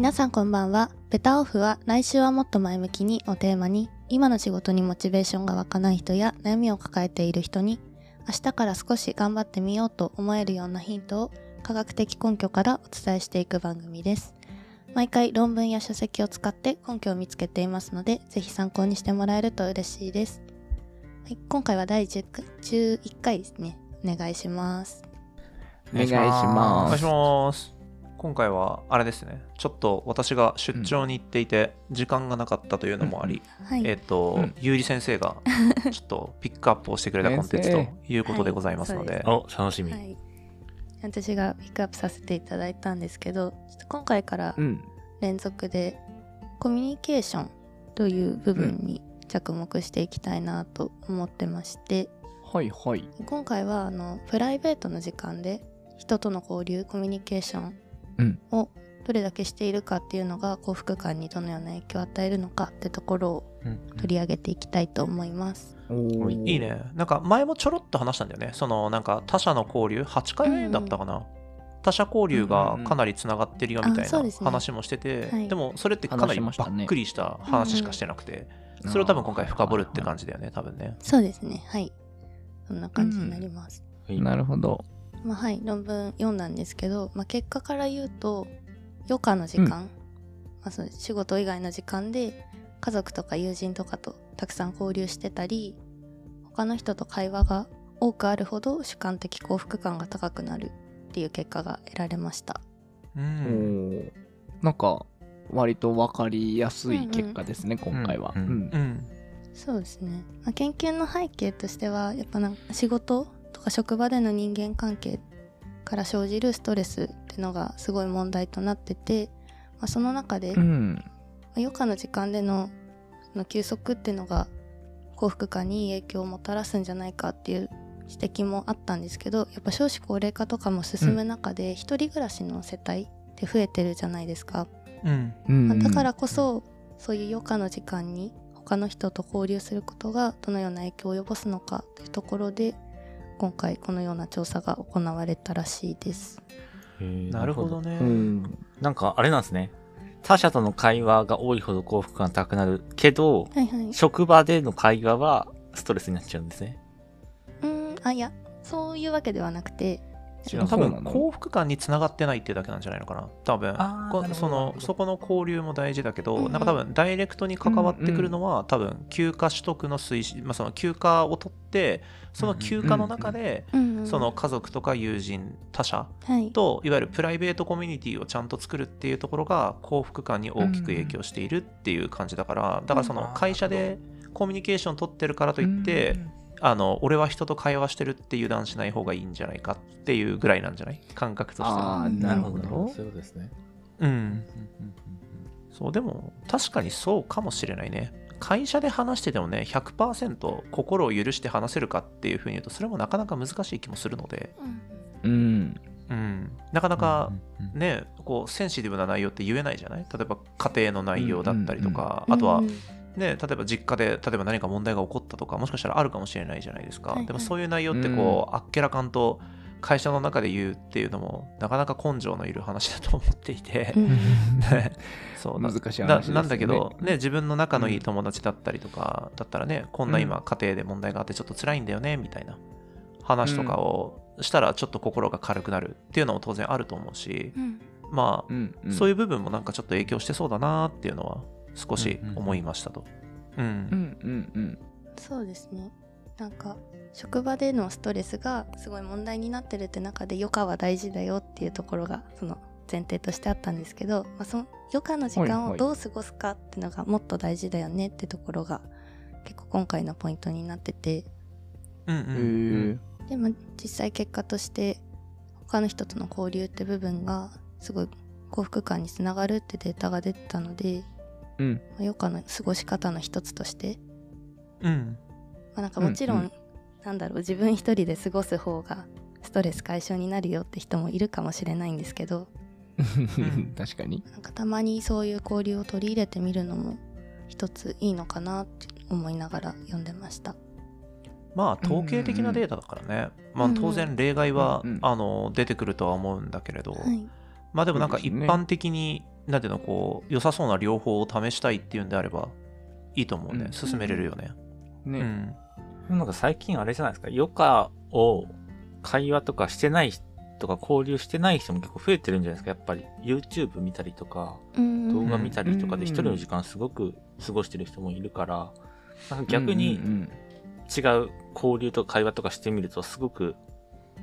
皆さんこんばんは。ベタオフは来週はもっと前向きにをテーマに、今の仕事にモチベーションが湧かない人や悩みを抱えている人に、明日から少し頑張ってみようと思えるようなヒントを科学的根拠からお伝えしていく番組です。毎回論文や書籍を使って根拠を見つけていますので、ぜひ参考にしてもらえると嬉しいです。はい、今回は第11回ですね。お願いします。お願いします。お願いします。今回はあれですね、ちょっと私が出張に行っていて時間がなかったというのもあり、ゆうり先生がちょっとピックアップをしてくれたコンテンツということでございますので、はい、お楽しみ、はい、私がピックアップさせていただいたんですけど、ちょっと今回から連続でコミュニケーションという部分に着目していきたいなと思ってまして、はいはい、今回はプライベートの時間で人との交流、コミュニケーションをどれだけしているかっていうのが幸福感にどのような影響を与えるのかってところを取り上げていきたいと思います。お、いいね。なんか前もちょろっと話したんだよね。そのなんか他者の交流、8回目だったかな、うん、他者交流がかなりつながってるよみたいな話もしてて、うんうん、でもそれってかなりばっくりした話しかしてなくて、それを多分今回深掘るって感じだよね、多分ね。そうですね、はい、そんな感じになります、うん、なるほど。まあはい、論文読んだんですけど、まあ、結果から言うと余暇の時間、うん、まあ、そうです、仕事以外の時間で家族とか友人とかとたくさん交流してたり、他の人と会話が多くあるほど主観的幸福感が高くなるっていう結果が得られました。うん、なんか割と分かりやすい結果ですね、うんうん、今回は、うんうんうん、そうですね、まあ、研究の背景としてはやっぱなんか仕事とか職場での人間関係から生じるストレスってのがすごい問題となってて、まあ、その中で、うんまあ、余暇の時間で の休息っていうのが幸福感にいい影響をもたらすんじゃないかっていう指摘もあったんですけど、やっぱ少子高齢化とかも進む中で、うん、一人暮らしの世帯って増えてるじゃないですか、うんまあ、だからこそそういう余暇の時間に他の人と交流することがどのような影響を及ぼすのかというところで、今回このような調査が行われたらしいです。なるほどね、うん、なんかあれなんですね、他者との会話が多いほど幸福感が高くなるけど、はいはい、職場での会話はストレスになっちゃうんですね。いやそういうわけではなくて、多分幸福感につながってないっていうだけなんじゃないのかな。多分そこの交流も大事だけど、うんうん、なんか多分ダイレクトに関わってくるのは、うんうん、多分休暇取得の推進、まあ、その休暇を取ってその休暇の中で、うんうん、その家族とか友人、他者といわゆるプライベートコミュニティをちゃんと作るっていうところが幸福感に大きく影響しているっていう感じだから、だからその会社でコミュニケーション取ってるからといって、うんうん、俺は人と会話してるって油断しない方がいいんじゃないかっていうぐらいなんじゃない、感覚としては。ああ、なるほど、そうですね。うん。そうでも確かにそうかもしれないね。会社で話しててもね、100% 心を許して話せるかっていうふうに言うと、それもなかなか難しい気もするので。うん。うん、なかなかね、こうセンシティブな内容って言えないじゃない。例えば家庭の内容だったりとか、うんうんうん、あとは。うんうんね、例えば実家で例えば何か問題が起こったとか、もしかしたらあるかもしれないじゃないですか、はいはい、でもそういう内容ってこう、うん、あっけらかんと会社の中で言うっていうのもなかなか根性のいる話だと思っていて、うんね、そう難しい話ですね。なんだけど、ね、自分の仲のいい友達だったりとか、うん、だったらね、こんな今家庭で問題があってちょっと辛いんだよねみたいな話とかをしたらちょっと心が軽くなるっていうのも当然あると思うし、うん、まあ、うんうん、そういう部分もなんかちょっと影響してそうだなっていうのは少し思いましたと。そうですね、なんか職場でのストレスがすごい問題になってるって中で余暇は大事だよっていうところがその前提としてあったんですけど、まあ、その余暇の時間をどう過ごすかっていうのがもっと大事だよねってところが結構今回のポイントになってて、うんうん、でも実際結果として他の人との交流って部分がすごい幸福感につながるってデータが出てたので、うん、余暇の過ごし方の一つとして、うんまあ、なんかもちろん、うんうん、なんだろう、自分一人で過ごす方がストレス解消になるよって人もいるかもしれないんですけど確かになんかたまにそういう交流を取り入れてみるのも一ついいのかなって思いながら読んでました。まあ統計的なデータだからね、うんうんまあ、当然例外は、うんうん、出てくるとは思うんだけれど、はい、まあでもなんか一般的になんていうの、こう良さそうな両方を試したいっていうんであればいいと思うね、うん、進めれるよね、うん、ね、うん、なんか最近あれじゃないですか、余暇を会話とかしてないとか交流してない人も結構増えてるんじゃないですか。やっぱり YouTube 見たりとか、うんうん、動画見たりとかで一人の時間すごく過ごしてる人もいるから、なんか逆に違う交流と会話とかしてみるとすごく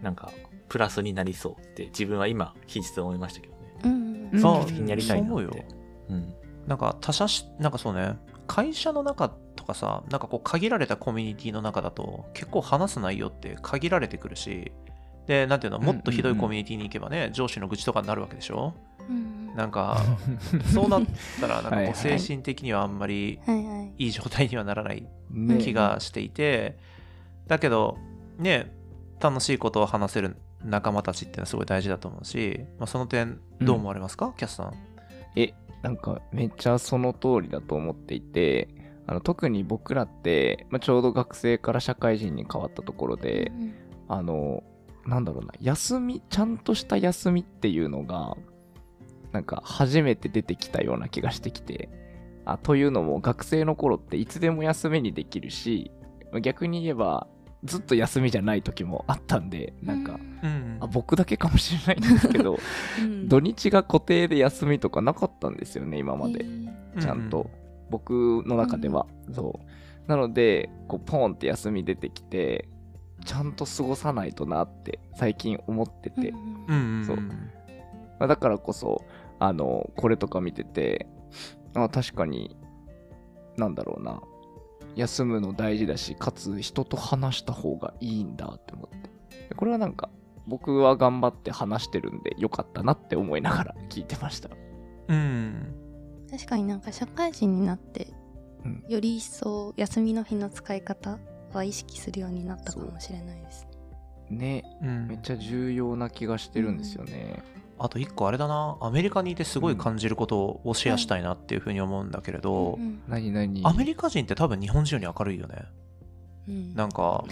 なんかプラスになりそうって自分は今聞いてて思いましたけどね。そう的にやりたいなって。うん、なんか他社し、なんかそうね、会社の中とかさ、なんかこう限られたコミュニティの中だと結構話す内容って限られてくるし、でなんていうの、もっとひどいコミュニティに行けばね、うんうんうん、上司の愚痴とかになるわけでしょ、うん、なんかそうなったらなんかこう精神的にはあんまりいい状態にはならない気がしていて、はいはいはい、だけどね、楽しいことを話せる仲間たちってのはすごい大事だと思うし、まあ、その点どう思われますか、うん、キャスさん。なんかめっちゃその通りだと思っていて、特に僕らって、まあ、ちょうど学生から社会人に変わったところで、うん、なんだろうな、休み、ちゃんとした休みっていうのがなんか初めて出てきたような気がしてきて、というのも学生の頃っていつでも休みにできるし、逆に言えばずっと休みじゃない時もあったんで、なんか、うん、僕だけかもしれないんですけど、うん、土日が固定で休みとかなかったんですよね今まで、ちゃんと、うん、僕の中では、うん、そうなのでこうポンって休み出てきてちゃんと過ごさないとなって最近思ってて、うん、そう、まあ、だからこそこれとか見てて、確かになんだろうな、休むの大事だし、かつ人と話した方がいいんだって思って、これはなんか僕は頑張って話してるんでよかったなって思いながら聞いてました。うん、確かになんか社会人になって、うん、より一層休みの日の使い方は意識するようになったかもしれないですね、うん、めっちゃ重要な気がしてるんですよね、うん、あと一個あれだな、アメリカにいてすごい感じることをシェアしたいなっていうふうに思うんだけれど、何何、うん、アメリカ人って多分日本人より明るいよね、うん、なんか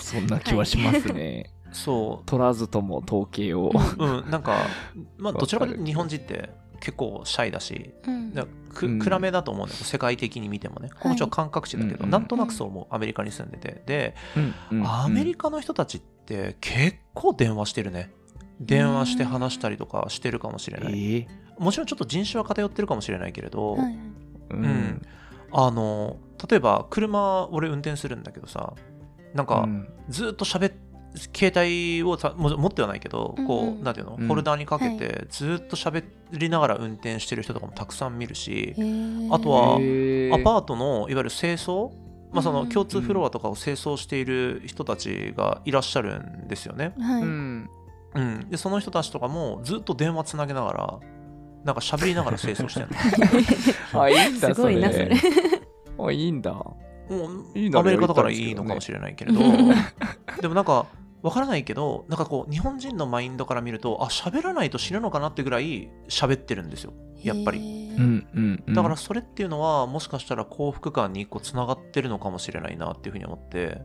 そんな気はしますね、はい、そう取らずとも統計をうん、なんか、まあ、どちらかというと日本人って結構シャイだし、うん、暗めだと思うんだけど、世界的に見てもね、ここもちろん感覚値だけど、はい、なんとなくそう思う、アメリカに住んでて、で、うん、アメリカの人たちって結構電話してるね、電話して話したりとかしてるかもしれない、もちろんちょっと人種は偏ってるかもしれないけれど、はい、うん、例えば車俺運転するんだけどさ、なんかずっと携帯を持ってはないけど、こうなんていうの、フォルダーにかけてずっと喋りながら運転してる人とかもたくさん見るし、あとはアパートのいわゆる清掃、まあその共通フロアとかを清掃している人たちがいらっしゃるんですよね、うんうん、でその人たちとかもずっと電話つなげながらなんか喋りながら清掃してるのあ、いいんだ、すごいなそれあ、いいんだ、もうアメリカだからいいのかもしれないけれどでもなんかわからないけど、なんかこう日本人のマインドから見ると、あ、喋らないと死ぬのかなってぐらい喋ってるんですよやっぱり、だからそれっていうのはもしかしたら幸福感に一個つながってるのかもしれないなっていうふうに思って、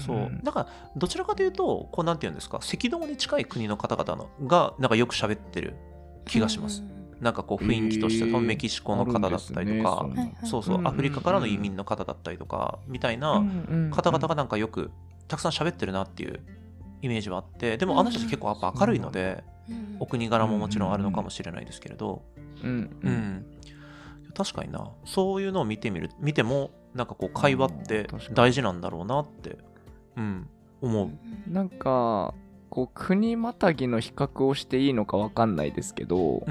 そうだからどちらかというとこうなんていうんですか、赤道に近い国の方々がなんかよく喋ってる気がします、なんかこう雰囲気として、メキシコの方だったりとか、ね、そう、アフリカからの移民の方だったりとかみたいな方々がなんかよくたくさん喋ってるなっていうイメージはあって、でもあの人たち結構やっぱ明るいので、お国柄ももちろんあるのかもしれないですけれど、確かにな、そういうのを見てもなんかこう会話って大事なんだろうなって、思う。なんかこう国またぎの比較をしていいのか分かんないですけど、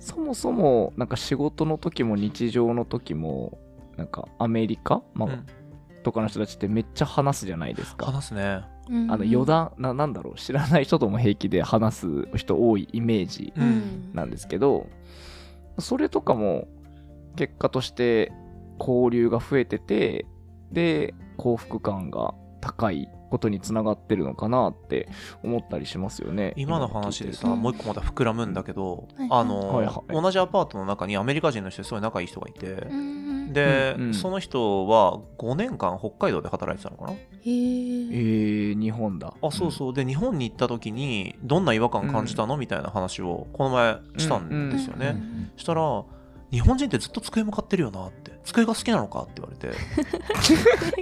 そもそもなんか仕事の時も日常の時もなんかアメリカ、とかの人たちってめっちゃ話すじゃないですか。話すね。余談なんだろう、知らない人とも平気で話す人多いイメージなんですけど、それとかも結果として交流が増えてて、で幸福感が高いことにつながってるのかなって思ったりしますよね。今の話でさ、もう一個また膨らむんだけど、同じアパートの中にアメリカ人の人ですごい仲いい人がいて、で、うんうん、その人は5年間北海道で働いてたのかな。へえ、日本だ。あ、そうそう。で日本に行った時にどんな違和感感じたの、うん、みたいな話をこの前したんですよね、うんうんうん、したら日本人ってずっと机向かってるよなって、机が好きなのかって言われて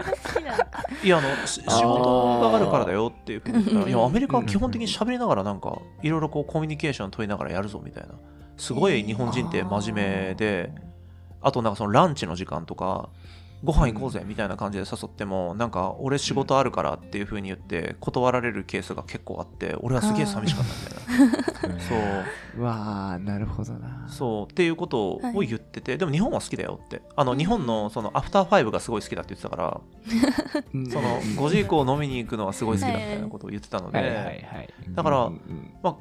いや仕事があるからだよっていうふうに言ったら、いやアメリカは基本的に喋りながらなんかいろいろこうコミュニケーション取りながらやるぞみたいな、すごい日本人って真面目で、あとなんかそのランチの時間とかご飯行こうぜみたいな感じで誘っても、なんか俺仕事あるからっていう風に言って断られるケースが結構あって、俺はすげえ寂しかったみたいなそう、うわーなるほどな。そうっていうことを言ってて、でも日本は好きだよって、日本のそのアフターファイブがすごい好きだって言ってたからその5時以降飲みに行くのはすごい好きだみたいなことを言ってたので、だからまあ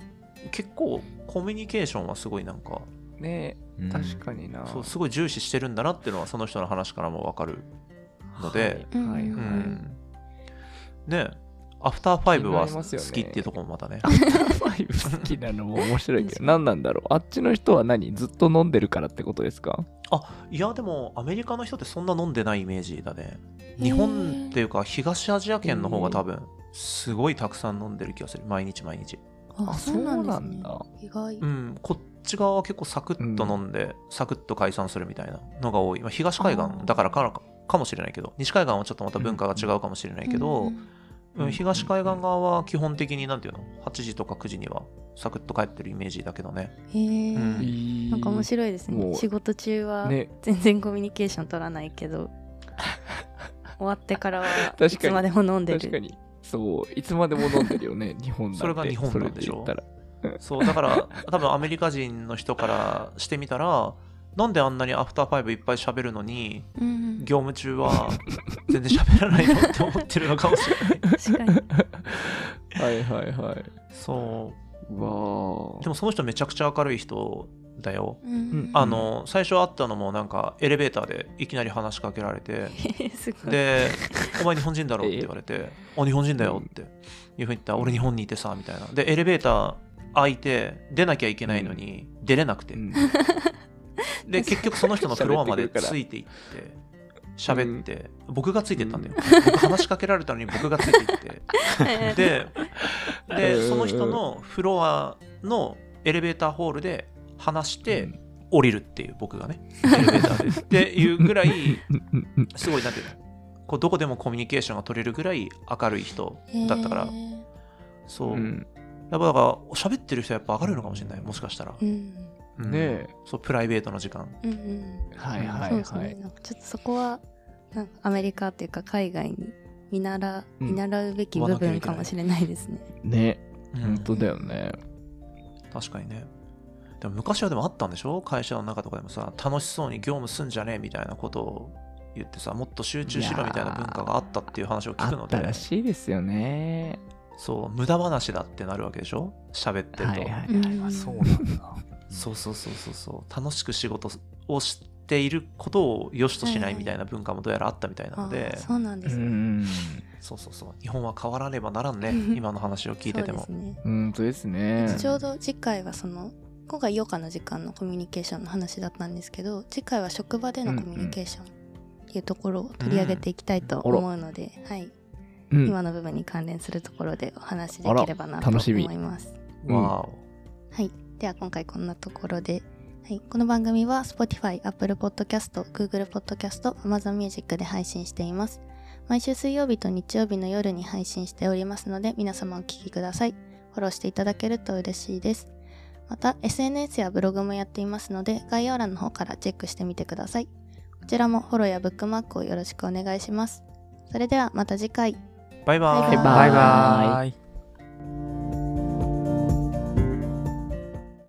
結構コミュニケーションはすごいなんかね、うん、確かにな。そう、すごい重視してるんだなっていうのはその人の話からも分かるので、はいはいはい、うん、ね、アフターファイブは好きっていうところもまたね、アフターファイブ好きなのも面白いけど何なんだろう、あっちの人は何ずっと飲んでるからってことですか。あ、いやでもアメリカの人ってそんな飲んでないイメージだね。日本っていうか東アジア圏の方が多分すごいたくさん飲んでる気がする、毎日毎日。あ、そうなんだ、意外。うん、こっち側は結構サクッと飲んで、うん、サクッと解散するみたいなのが多い、まあ、東海岸だからかもしれないけど、西海岸はちょっとまた文化が違うかもしれないけど、うんうん、東海岸側は基本的になんていうの、8時とか9時にはサクッと帰ってるイメージだけどね。へえ、うん、なんか面白いですね。仕事中は全然コミュニケーション取らないけど、ね、終わってからはいつまでも飲んでる。確かにそういつまでも飲んでるよね日本なんて。それが日本なんでしょ。そうだから多分アメリカ人の人からしてみたら、なんであんなにアフターファイブいっぱい喋るのに、うん、業務中は全然喋らないのって思ってるのかもしれない確かにはいはいはい。そうわ、でもその人めちゃくちゃ明るい人だよ、うん、最初会ったのもなんかエレベーターでいきなり話しかけられてでお前日本人だろって言われて、あ日本人だよっていうふうに言ったら、俺日本にいてさみたいな。でエレベーター開いて出なきゃいけないのに、うん、出れなくて、うん、で結局その人のフロアまでついていって喋って、うん、僕がついてったんだよ、うん、僕話しかけられたのに僕がついていってでその人のフロアのエレベーターホールで話して降りるっていう、僕がねエレベーターでっていうぐらいすごいなんていうの、こうどこでもコミュニケーションが取れるぐらい明るい人だったから。そう、うん、やっぱだから喋ってる人はやっぱ明るいのかもしれない、もしかしたら、うんうん、ね、そうプライベートの時間、うんうん、はいはいはい、そうですね、なんかちょっとそこはなんかアメリカっていうか海外に見習うべき部分かもしれないですね、うん、ね、本当だよね、うん、確かにね。でも昔はでもあったんでしょ、会社の中とかでもさ、楽しそうに業務すんじゃねえみたいなことを言ってさ、もっと集中しろみたいな文化があったっていう話を聞くので、あったらしいですよね。そう無駄話だってなるわけでしょ、喋ってると、はいはいはいはい、そうなんだそうそうそうそう楽しく仕事をしていることを良しとしないみたいな文化もどうやらあったみたいなので、はいはい、そうなんですね、うんそうそうそう、日本は変わらねばならんね今の話を聞いててもそうですね、本当ですね。ちょうど次回はその今回ヨガの時間のコミュニケーションの話だったんですけど、次回は職場でのコミュニケーションっていうところを取り上げていきたいと思うので、うんはいうん、今の部分に関連するところでお話できればなと思います。わー、はい、では今回こんなところで、はい、この番組は Spotify、Apple Podcast、Google Podcast、Amazon Music で配信しています。毎週水曜日と日曜日の夜に配信しておりますので、皆様お聞きください。フォローしていただけると嬉しいです。また SNS やブログもやっていますので、概要欄の方からチェックしてみてください。こちらもフォローやブックマークをよろしくお願いします。それではまた次回。バイバイ。バイバイ。